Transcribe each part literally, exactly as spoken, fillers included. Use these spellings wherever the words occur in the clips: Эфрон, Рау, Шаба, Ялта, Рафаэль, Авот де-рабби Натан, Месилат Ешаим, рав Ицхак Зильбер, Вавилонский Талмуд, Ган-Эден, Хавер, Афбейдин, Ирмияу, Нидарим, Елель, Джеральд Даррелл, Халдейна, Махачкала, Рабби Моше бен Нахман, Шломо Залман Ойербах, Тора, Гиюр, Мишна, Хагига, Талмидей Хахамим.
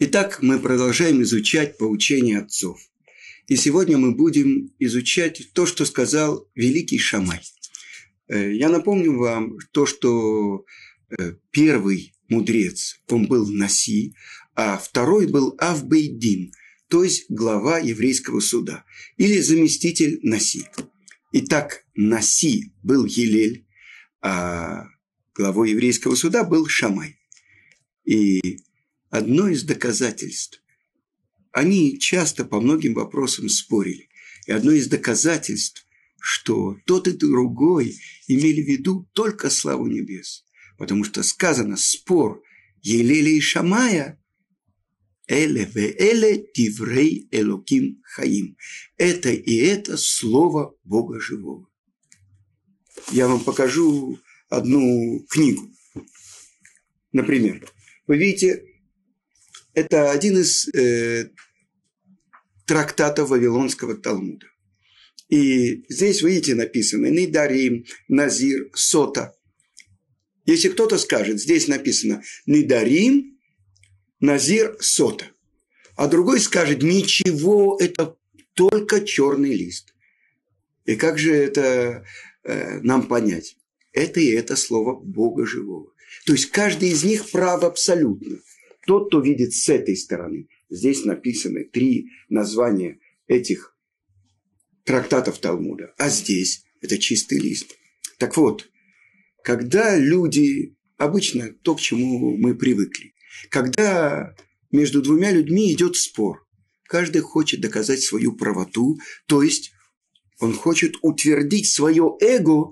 Итак, мы продолжаем изучать поучения отцов. И сегодня мы будем изучать то, что сказал великий Шамай. Я напомню вам то, что первый мудрец, он был Наси, а второй был Афбейдин, то есть глава еврейского суда, или заместитель Наси. Итак, Наси был Елель, а главой еврейского суда был Шамай. И одно из доказательств. Они часто по многим вопросам спорили. И одно из доказательств, что тот и другой имели в виду только славу небес. Потому что сказано, спор Елеля и Шамая «Эле ве эле тиврей элоким хаим». Это и это слово Бога живого. Я вам покажу одну книгу. Например, вы видите, это один из э, трактатов Вавилонского Талмуда. И здесь, видите, написано «Нидарим», «Назир», «Сота». Если кто-то скажет, здесь написано «Нидарим», «Назир», «Сота». А другой скажет «Ничего, это только черный лист». И как же это э, нам понять? Это и это слово Бога живого. То есть, каждый из них прав абсолютно. Тот, кто видит с этой стороны. Здесь написаны три названия этих трактатов Талмуда. А здесь это чистый лист. Так вот, когда люди... Обычно то, к чему мы привыкли. Когда между двумя людьми идет спор. Каждый хочет доказать свою правоту. То есть, он хочет утвердить свое эго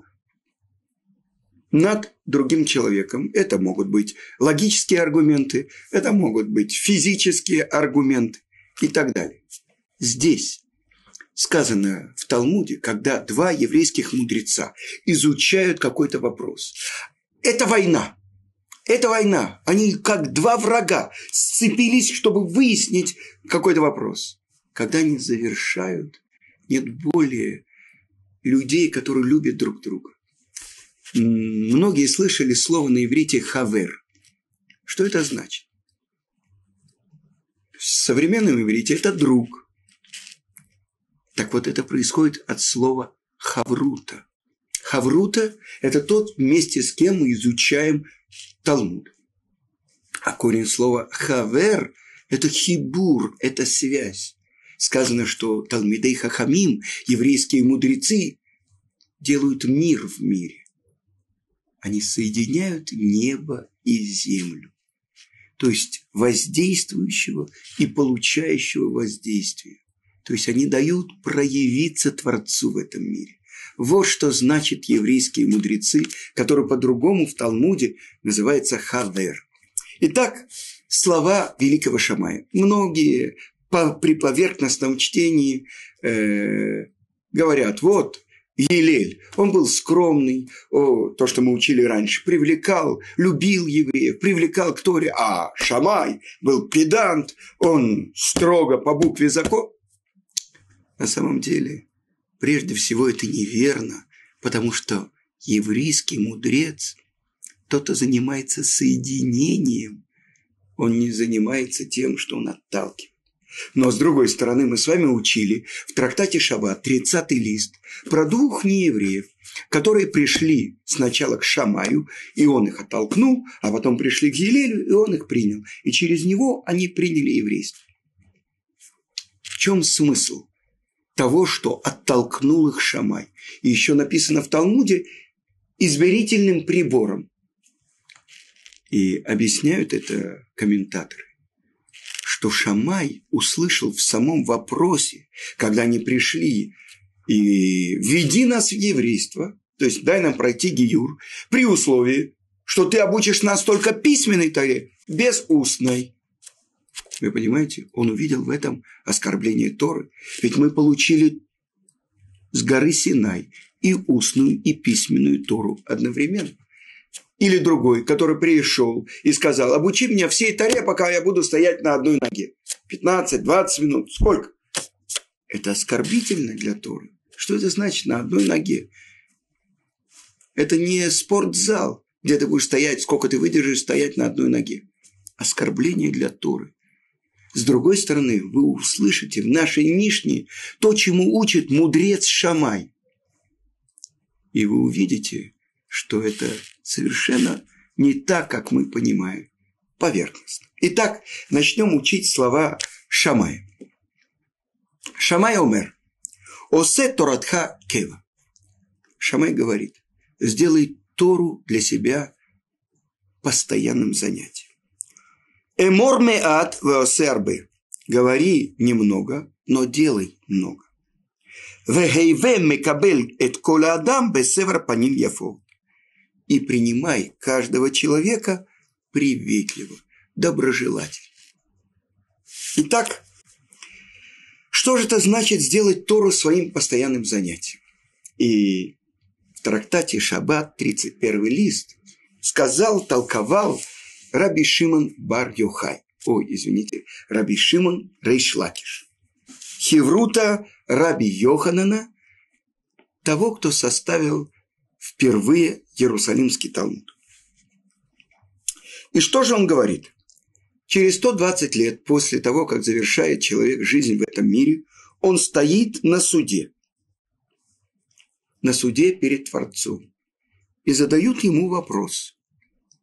над другим человеком. Это могут быть логические аргументы, это могут быть физические аргументы и так далее. Здесь сказано в Талмуде, когда два еврейских мудреца изучают какой-то вопрос. Это война. Это война. Они как два врага сцепились, чтобы выяснить какой-то вопрос. Когда они завершают, нет более людей, которые любят друг друга. Многие слышали слово на иврите «хавер». Что это значит? В современном иврите это «друг». Так вот, это происходит от слова «хаврута». «Хаврута» – это тот, вместе с кем мы изучаем Талмуд. А корень слова «хавер» – это «хибур», это связь. Сказано, что Талмидей Хахамим, еврейские мудрецы, делают мир в мире. Они соединяют небо и землю, то есть воздействующего и получающего воздействия. То есть они дают проявиться Творцу в этом мире. Вот что значит еврейские мудрецы, которые по-другому в Талмуде называются хавер. Итак, слова великого Шамая. Многие по, при поверхностном чтении э, говорят, вот, Елель, он был скромный, о, то, что мы учили раньше, привлекал, любил евреев, привлекал к Торе, а Шамай был педант, он строго по букве закона. На самом деле, прежде всего, это неверно, потому что еврейский мудрец, тот, кто занимается соединением, он не занимается тем, что он отталкивает. Но, с другой стороны, мы с вами учили в трактате Шаба, тридцатый лист, про двух неевреев, которые пришли сначала к Шамаю, и он их оттолкнул, а потом пришли к Елелю, и он их принял. И через него они приняли еврейство. В чем смысл того, что оттолкнул их Шамай? И еще написано в Талмуде «измерительным прибором». И объясняют это комментаторы, что Шамай услышал в самом вопросе, когда они пришли и «Веди нас в еврейство», то есть дай нам пройти Гиюр, при условии, что ты обучишь нас только письменной Торе, без устной. Вы понимаете, он увидел в этом оскорбление Торы. Ведь мы получили с горы Синай и устную, и письменную Тору одновременно. Или другой, который пришел и сказал, обучи меня всей Торе, пока я буду стоять на одной ноге. пятнадцать-двадцать минут. Сколько? Это оскорбительно для Торы. Что это значит на одной ноге? Это не спортзал, где ты будешь стоять, сколько ты выдержишь стоять на одной ноге. Оскорбление для Торы. С другой стороны, вы услышите в нашей Мишне то, чему учит мудрец Шамай. И вы увидите, что это совершенно не так, как мы понимаем, поверхностно. Итак, начнем учить слова Шамая. Шамай омер. Осе торатха кева. Шамай говорит, сделай Тору для себя постоянным занятием. Эмор меат веосе арбе. Говори немного, но делай много. Вехейве мекабель эт кола адам бесевра паним яфо. И принимай каждого человека приветливо, доброжелательно. Итак, что же это значит сделать Тору своим постоянным занятием? И в трактате Шаба, тридцать первый лист, сказал, толковал Раби Шимон бар Йохай. Ой, извините, Раби Шимон Рейшлакиш. Хеврута Рабби Йоханана, того, кто составил впервые Иерусалимский Талмуд. И что же он говорит? Через сто двадцать лет после того, как завершает человек жизнь в этом мире, он стоит на суде. На суде перед Творцом. И задают ему вопрос.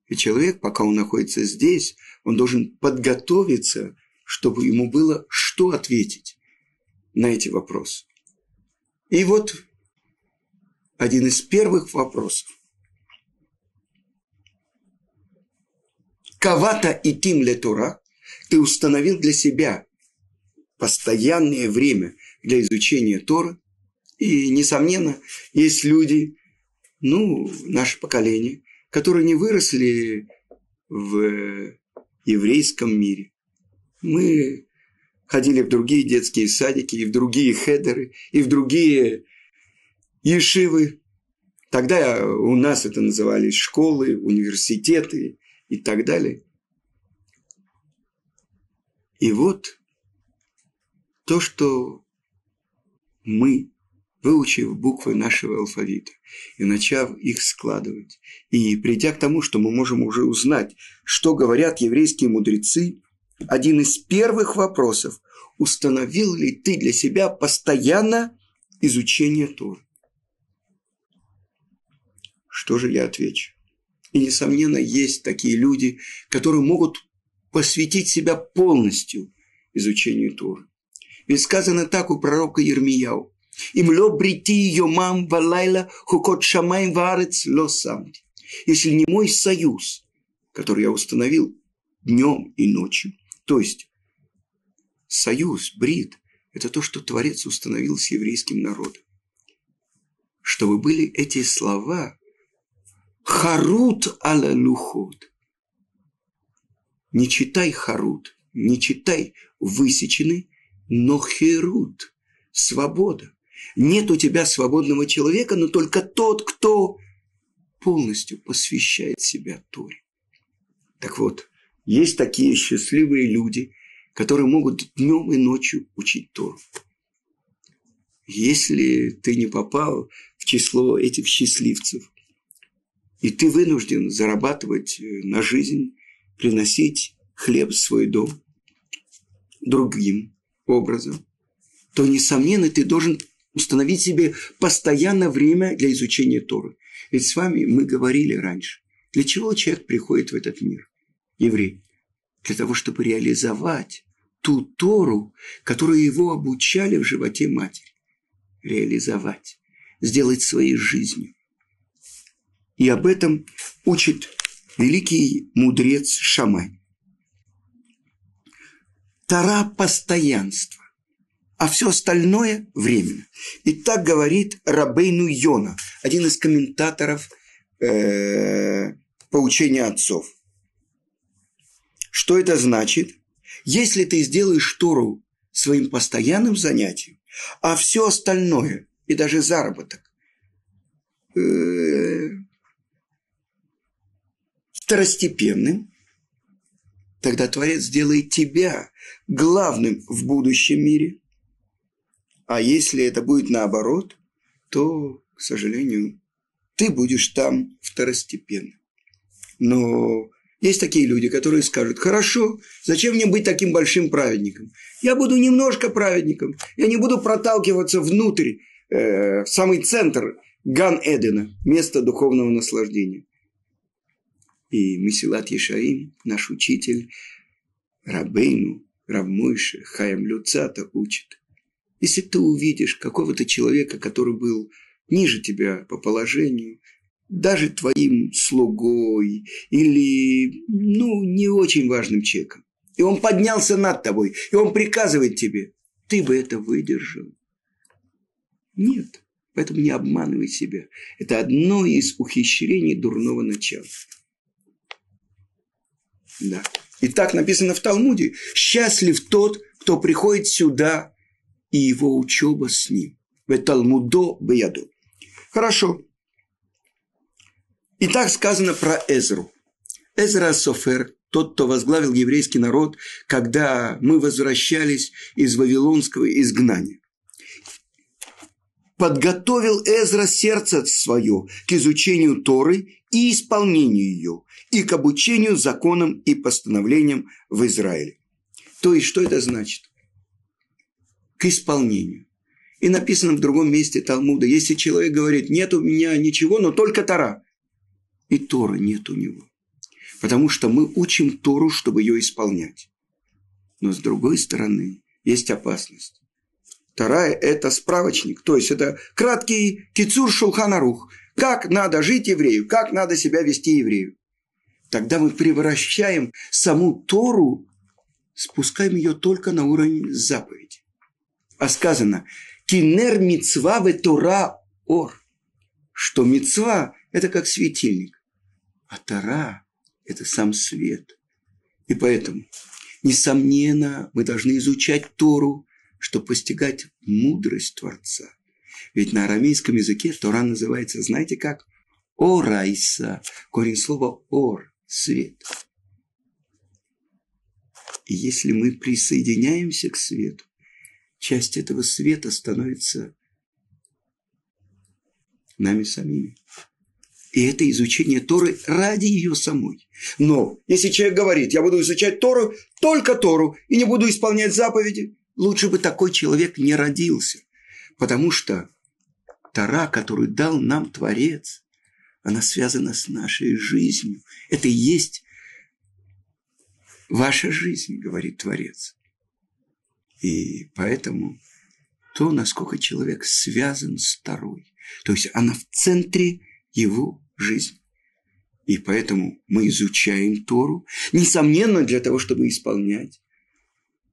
И человек, пока он находится здесь, он должен подготовиться, чтобы ему было что ответить на эти вопросы. И вот один из первых вопросов. Кавата и тим ле Тора, ты установил для себя постоянное время для изучения Торы. И, несомненно, есть люди, ну, наше поколение, которые не выросли в еврейском мире. Мы ходили в другие детские садики, и в другие хедеры, и в другие ешивы. Тогда у нас это назывались школы, университеты и так далее. И вот то, что мы, выучив буквы нашего алфавита и начав их складывать, и придя к тому, что мы можем уже узнать, что говорят еврейские мудрецы, один из первых вопросов – установил ли ты для себя постоянно изучение Торы? Что же я отвечу? И, несомненно, есть такие люди, которые могут посвятить себя полностью изучению Торы. Ведь сказано так у пророка Ирмияу. «Им ло брити йомам валайла хукот шамайм ваарец ло самти». Если не мой союз, который я установил днем и ночью, то есть союз, брит, это то, что Творец установил с еврейским народом. Чтобы были эти слова «Харут аля лухот». Не читай «харут», не читай «высеченный», но «херут» – свобода. Нет у тебя свободного человека, но только тот, кто полностью посвящает себя Торе. Так вот, есть такие счастливые люди, которые могут днем и ночью учить Тору. Если ты не попал в число этих счастливцев, и ты вынужден зарабатывать на жизнь, приносить хлеб в свой дом другим образом, то, несомненно, ты должен установить себе постоянно время для изучения Торы. Ведь с вами мы говорили раньше, для чего человек приходит в этот мир, еврей? Для того, чтобы реализовать ту Тору, которую его обучали в животе матери. Реализовать, сделать своей жизнью. И об этом учит великий мудрец Шамай. Тора – постоянство, а все остальное – временно. И так говорит Рабейну Йона, один из комментаторов э, поучения отцов. Что это значит? Если ты сделаешь Тору своим постоянным занятием, а все остальное, и даже заработок, э, второстепенным, тогда Творец делает тебя главным в будущем мире. А если это будет наоборот, то, к сожалению, ты будешь там второстепенным. Но Есть такие люди, которые скажут: хорошо, зачем мне быть таким большим праведником? Я буду немножко праведником, я не буду проталкиваться внутрь, э, в самый центр Ган-Эдена, место духовного наслаждения. И Месилат Ешаим, наш учитель, Рабейну, Равмойше, Хаям Люцата учит. Если ты увидишь какого-то человека, который был ниже тебя по положению, даже твоим слугой или, ну, не очень важным человеком, и он поднялся над тобой, и он приказывает тебе, ты бы это выдержал? Нет. Поэтому не обманывай себя. Это одно из ухищрений дурного начала. Да. И так написано в Талмуде. Счастлив тот, кто приходит сюда, и его учеба с ним. В Талмудо беядо. Хорошо. И так сказано про Эзру. Эзра Софер, тот, кто возглавил еврейский народ, когда мы возвращались из вавилонского изгнания. Подготовил Эзра сердце свое к изучению Торы и исполнению ее, и к обучению законам и постановлениям в Израиле. То есть, что это значит? К исполнению. И написано в другом месте Талмуда, если человек говорит, нет у меня ничего, но только Тора, и Торы нет у него. Потому что мы учим Тору, чтобы ее исполнять. Но с другой стороны, есть опасность. Вторая – это справочник, то есть это краткий Кицур Шульхан Арух. Как надо жить еврею, как надо себя вести еврею. Тогда мы превращаем саму Тору, спускаем ее только на уровень заповеди. А сказано «Кинер мицва ве Тора ор», что мицва – это как светильник, а Тора – это сам свет. И поэтому, несомненно, мы должны изучать Тору, чтобы постигать мудрость Творца. Ведь на арамейском языке Тора называется, знаете как? Орайса. Корень слова ор – свет. И если мы присоединяемся к свету, часть этого света становится нами самими. И это изучение Торы ради ее самой. Но если человек говорит, я буду изучать Тору, только Тору, и не буду исполнять заповеди, лучше бы такой человек не родился, потому что Тора, которую дал нам Творец, она связана с нашей жизнью. Это и есть ваша жизнь, говорит Творец. И поэтому то, насколько человек связан с Торой, то есть она в центре его жизни. И поэтому мы изучаем Тору, несомненно, для того, чтобы исполнять.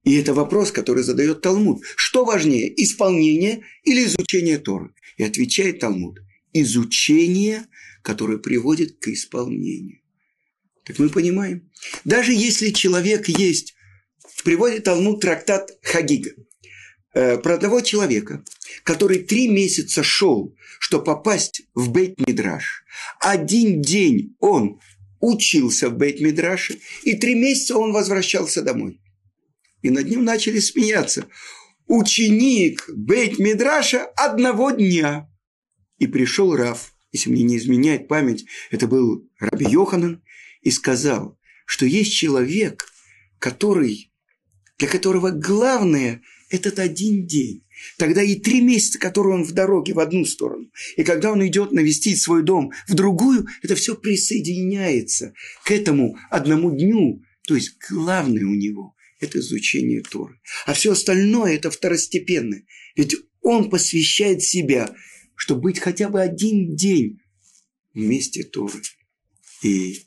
И это вопрос, который задает Талмуд. Что важнее, исполнение или изучение Торы? И отвечает Талмуд. Изучение, которое приводит к исполнению. Так мы понимаем. Даже если человек есть... Приводит Талмуд трактат Хагига. Э, про одного человека, который три месяца шел, чтобы попасть в Бейт-Мидраш. Один день он учился в Бейт-Мидраше, и три месяца он возвращался домой. И над ним начали смеяться. Ученик Бейт-Мидраша одного дня. И пришел рав, если мне не изменяет память, это был Рабби Йоханан, и сказал, что есть человек, который, для которого главное этот один день. Тогда и три месяца, которые он в дороге в одну сторону, и когда он идет навестить свой дом в другую, это все присоединяется к этому одному дню. То есть главное у него – это изучение Торы. А все остальное – это второстепенное. Ведь он посвящает себя, чтобы быть хотя бы один день вместе Торы. И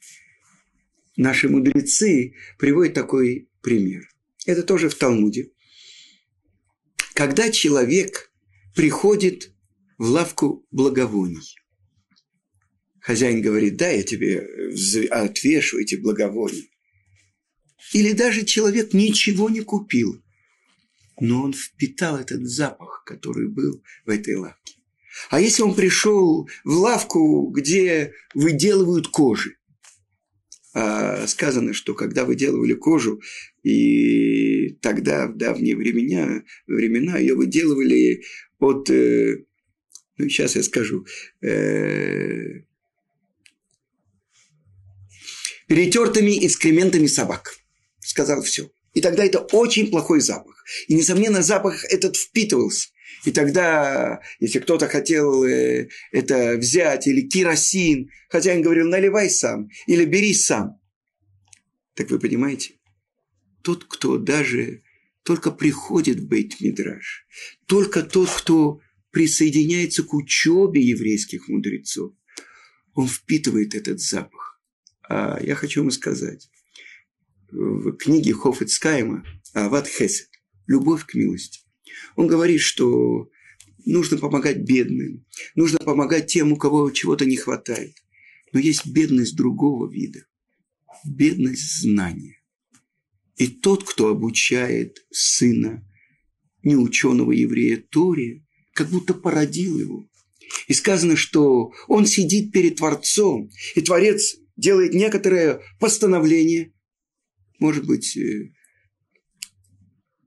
наши мудрецы приводят такой пример. Это тоже в Талмуде. Когда человек приходит в лавку благовоний, хозяин говорит, да, я тебе отвешу эти благовония. Или даже человек ничего не купил, но он впитал этот запах, который был в этой лавке. А если он пришел в лавку, где выделывают кожи? А сказано, что когда выделывали кожу, и тогда, в давние времена, времена ее выделывали от, э, ну, сейчас я скажу, э, перетертыми экскрементами собак. Сказал все. И тогда это очень плохой запах. И, несомненно, запах этот впитывался. И тогда, если кто-то хотел это взять, или керосин, хозяин говорил, наливай сам, или бери сам. Так вы понимаете, тот, кто даже только приходит в Бейт-Мидраш, только тот, кто присоединяется к учебе еврейских мудрецов, он впитывает этот запах. А я хочу вам сказать, в книге Хофецкаема «Ават Хесед» «Любовь к милости» он говорит, что нужно помогать бедным, нужно помогать тем, у кого чего-то не хватает. Но есть бедность другого вида, бедность знания. И тот, кто обучает сына неученого еврея Торе, как будто породил его. И сказано, что он сидит перед Творцом, и Творец делает некоторое постановление, может быть,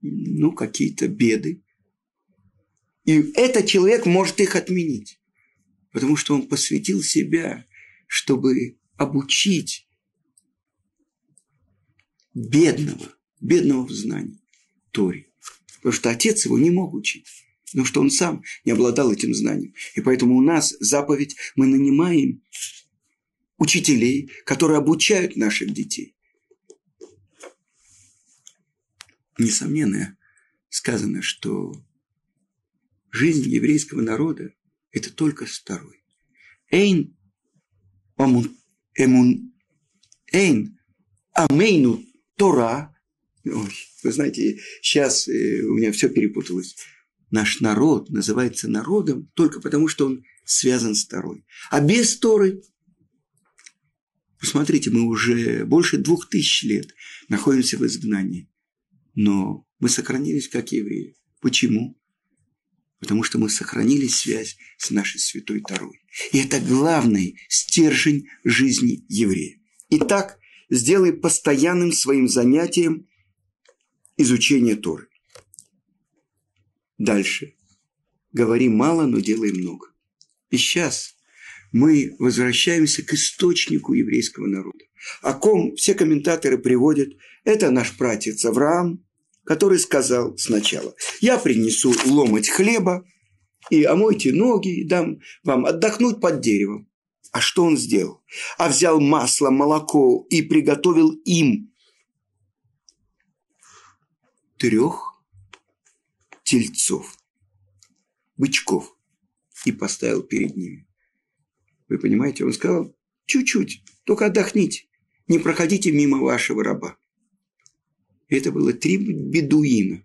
ну, какие-то беды. И этот человек может их отменить, потому что он посвятил себя, чтобы обучить бедного, бедного в знании Торе. Потому что отец его не мог учить, потому что он сам не обладал этим знанием. И поэтому у нас заповедь, мы нанимаем учителей, которые обучают наших детей. Несомненно, сказано, что жизнь еврейского народа – это только второй. Эйн амун, эмун, эйн амейну Тора. Ой, вы знаете, сейчас у меня все перепуталось. Наш народ называется народом только потому, что он связан с Торой. А без Торы, посмотрите, мы уже больше двух тысяч лет находимся в изгнании. Но мы сохранились как евреи. Почему? Потому что мы сохранили связь с нашей святой Торой. И это главный стержень жизни еврея. Итак, сделай постоянным своим занятием изучение Торы. Дальше. Говори мало, но делай много. И сейчас мы возвращаемся к источнику еврейского народа. О ком все комментаторы приводят. Это наш праотец Авраам, который сказал сначала, я принесу ломоть хлеба и омойте ноги, и дам вам отдохнуть под деревом. А что он сделал? А взял масло, молоко и приготовил им трех тельцов, бычков, и поставил перед ними. Вы понимаете, он сказал, чуть-чуть, только отдохните, не проходите мимо вашего раба. Это было три бедуина.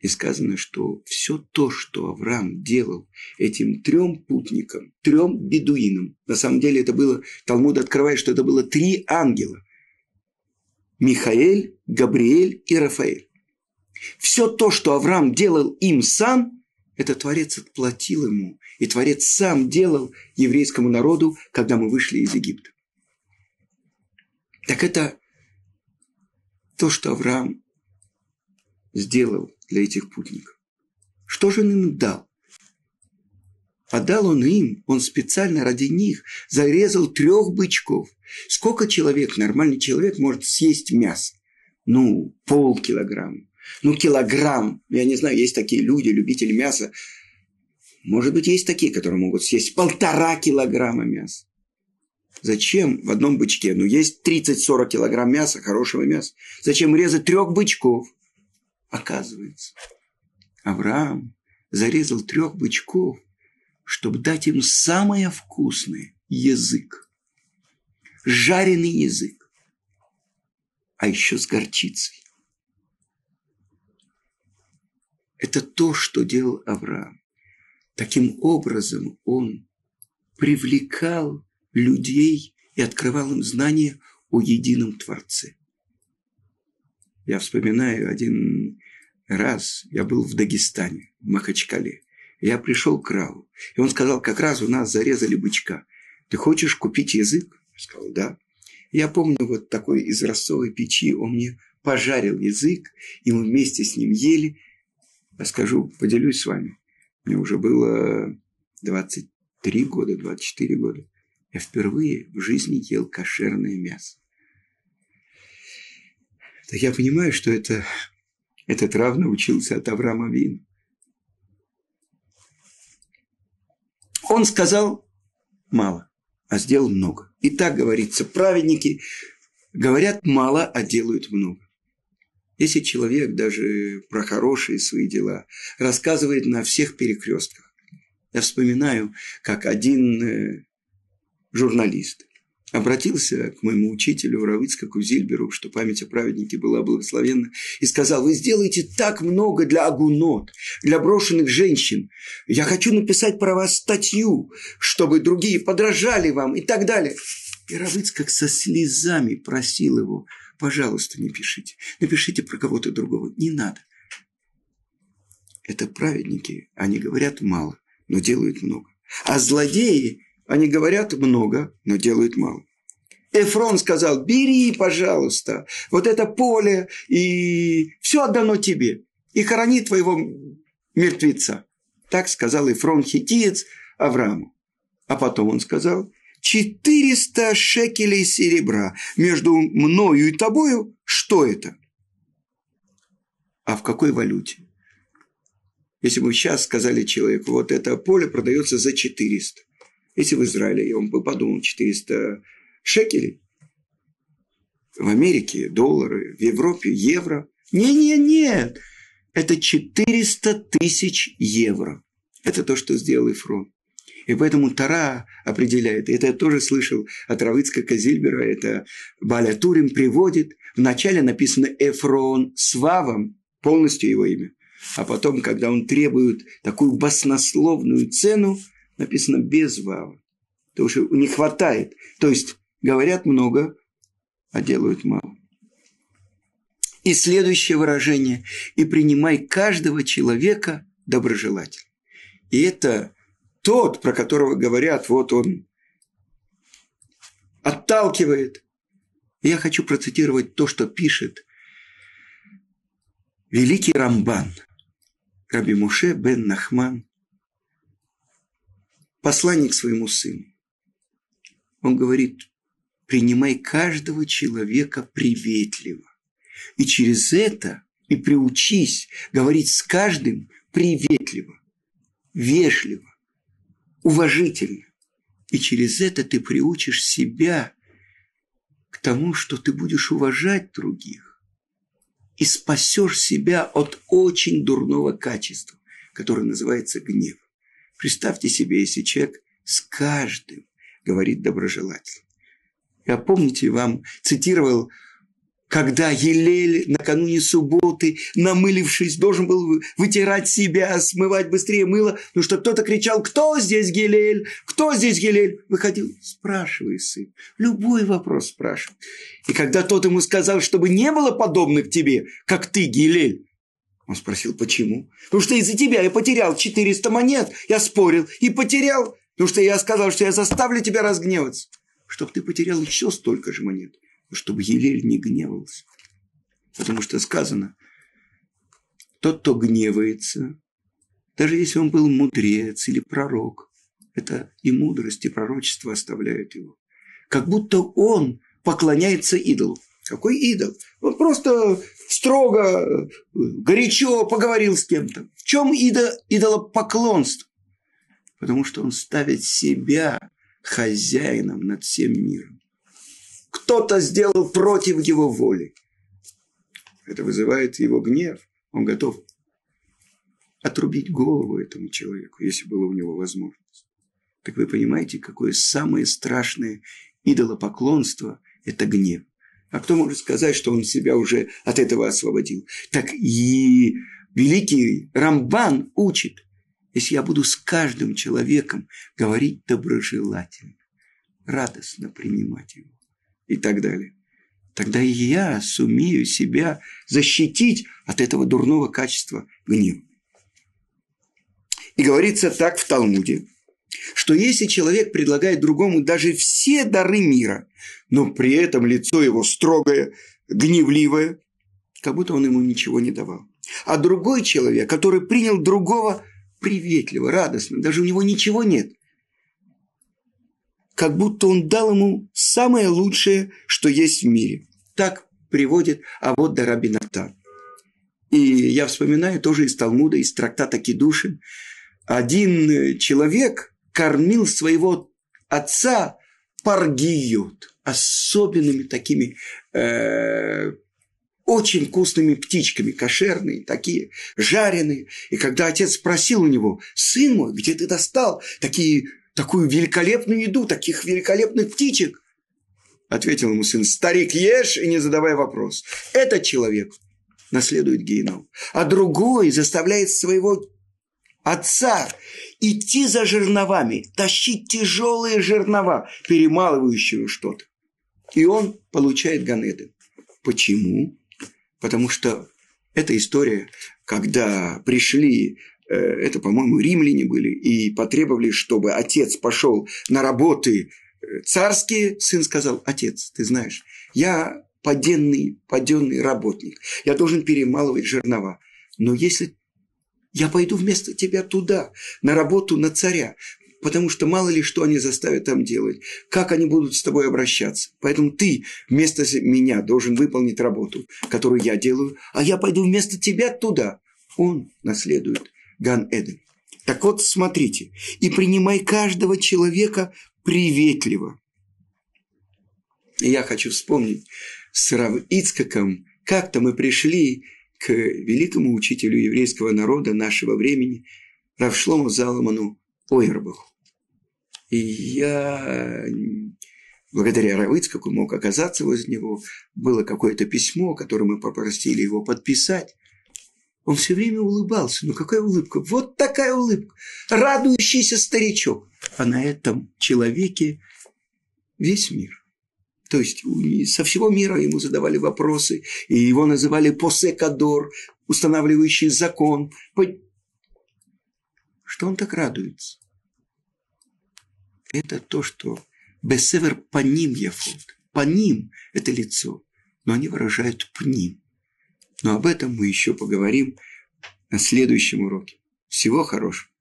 И сказано, что все то, что Авраам делал этим трем путникам, трем бедуинам, на самом деле это было, Талмуд открывает, что это было три ангела. Михаэль, Габриэль и Рафаэль. Все то, что Авраам делал им сам, это Творец отплатил ему. И Творец сам делал еврейскому народу, когда мы вышли из Египта. Так это то, что Авраам сделал для этих путников. Что же он им дал? А дал он им, он специально ради них зарезал трех бычков. Сколько человек, нормальный человек, может съесть мясо? Ну, полкилограмма. Ну, килограмм. Я не знаю, есть такие люди, любители мяса. Может быть, есть такие, которые могут съесть полтора килограмма мяса. Зачем в одном бычке? Ну, есть тридцать-сорок килограмм мяса, хорошего мяса. Зачем резать трех бычков? Оказывается, Авраам зарезал трех бычков, чтобы дать им самое вкусное – язык. Жареный язык. А еще с горчицей. Это то, что делал Авраам. Таким образом он привлекал людей и открывал им знания о едином Творце. Я вспоминаю один раз, я был в Дагестане, в Махачкале. Я пришел к Рау, и он сказал, как раз у нас зарезали бычка. Ты хочешь купить язык? Я сказал, да. Я помню, вот такой из ростовой печи он мне пожарил язык, и мы вместе с ним ели. Я скажу, поделюсь с вами. Мне уже было двадцать три года, двадцать четыре года. Я впервые в жизни ел кошерное мясо. Так я понимаю, что это, этот рав научился от Авраама Вин. Он сказал мало, а сделал много. И так говорится, праведники говорят мало, а делают много. Если человек даже про хорошие свои дела рассказывает на всех перекрестках. Я вспоминаю, как один журналист обратился к моему учителю рав Ицхаку Зильберу, что память о праведнике была благословенна, и сказал: вы сделаете так много для агунот, для брошенных женщин. Я хочу написать про вас статью, чтобы другие подражали вам и так далее. И рав Ицхак со слезами просил его: пожалуйста, не пишите. Напишите про кого-то другого. Не надо. Это праведники, они говорят мало, но делают много. А злодеи, они говорят много, но делают мало. Эфрон сказал: бери, пожалуйста, вот это поле, и все отдано тебе, и хорони твоего мертвеца. Так сказал Эфрон хитиец Аврааму. А потом он сказал: четыреста шекелей серебра между мною и тобою, что это? А в какой валюте? Если бы сейчас сказали человеку: вот это поле продается за четыреста. Если в Израиле, он бы подумал, четыреста шекелей. В Америке доллары, в Европе евро. Не-не-не, это четыреста тысяч евро. Это то, что сделал Эфрон. И поэтому Тора определяет. Это я тоже слышал от рава Ицхака Зильбера. Это Баля Турим приводит. Вначале написано Эфрон с вавом, полностью его имя. А потом, когда он требует такую баснословную цену, написано без вава. Потому что не хватает. То есть говорят много, а делают мало. И следующее выражение. И принимай каждого человека доброжелательно. И это тот, про которого говорят, вот он отталкивает. Я хочу процитировать то, что пишет великий Рамбан, Рабби Моше бен Нахман, посланник своему сыну. Он говорит: принимай каждого человека приветливо. И через это и приучись говорить с каждым приветливо, вежливо, уважительно. И через это ты приучишь себя к тому, что ты будешь уважать других. И спасешь себя от очень дурного качества, которое называется гнев. Представьте себе, если человек с каждым говорит доброжелательно. Я, помните, вам цитировал, когда Елель накануне субботы, намылившись, должен был вытирать себя, смывать быстрее мыло, потому что кто-то кричал: кто здесь Елель? Кто здесь Елель? Выходил: спрашивай, сын. Любой вопрос спрашивай. И когда тот ему сказал, чтобы не было подобных тебе, как ты, Елель, он спросил: почему? Потому что из-за тебя я потерял четыреста монет, я спорил и потерял, потому что я сказал, что я заставлю тебя разгневаться, чтобы ты потерял еще столько же монет. Чтобы Елель не гневался. Потому что сказано: тот, кто гневается, даже если он был мудрец или пророк, это и мудрость, и пророчество оставляют его. Как будто он поклоняется идолу. Какой идол? Он просто строго, горячо поговорил с кем-то. В чем идол, идолопоклонство? Потому что он ставит себя хозяином над всем миром. Кто-то сделал против его воли. Это вызывает его гнев. Он готов отрубить голову этому человеку, если была у него возможность. Так вы понимаете, какое самое страшное идолопоклонство – это гнев. А кто может сказать, что он себя уже от этого освободил? Так и великий Рамбан учит: если я буду с каждым человеком говорить доброжелательно, радостно принимать его, и так далее, тогда и я сумею себя защитить от этого дурного качества гнева. И говорится так в Талмуде, что если человек предлагает другому даже все дары мира, но при этом лицо его строгое, гневливое, как будто он ему ничего не давал. А другой человек, который принял другого приветливо, радостно, даже у него ничего нет, как будто он дал ему самое лучшее, что есть в мире. Так приводит Авот де-рабби Натан. И я вспоминаю тоже из Талмуда, из трактата Кидушин. Один человек кормил своего отца паргиют, особенными такими э, очень вкусными птичками, кошерные такие, жареные. И когда отец спросил у него: «Сын мой, где ты достал такие, такую великолепную еду, таких великолепных птичек?» Ответил ему сын: «Старик, ешь и не задавай вопрос. Этот человек наследует геном, а другой заставляет своего отца идти за жерновами, тащить тяжелые жернова, перемалывающие что-то. И он получает Ган-Эден». Почему? Потому что эта история, когда пришли, это, по-моему, римляне были, и потребовали, чтобы отец пошел на работы царские, сын сказал: «Отец, ты знаешь, я паденный, паденный работник, я должен перемалывать жернова, но если я пойду вместо тебя туда, на работу на царя, потому что мало ли что они заставят там делать, как они будут с тобой обращаться. Поэтому ты вместо меня должен выполнить работу, которую я делаю, а я пойду вместо тебя туда». Он наследует Ган-Эден. Так вот, смотрите, и принимай каждого человека приветливо. И я хочу вспомнить с рав Ицхаком, как-то мы пришли к великому учителю еврейского народа нашего времени, рав Шлому Залману Ойербаху. И я, благодаря рав Ицхаку, мог оказаться возле него. Было какое-то письмо, которое мы попросили его подписать. Он все время улыбался. Ну, какая улыбка? Вот такая улыбка. Радующийся старичок. А на этом человеке весь мир. То есть со всего мира ему задавали вопросы, и его называли посекадор, устанавливающий закон. Что он так радуется? Это то, что бесевер паним яфот. Паним – это лицо, но они выражают пним. Но об этом мы еще поговорим на следующем уроке. Всего хорошего.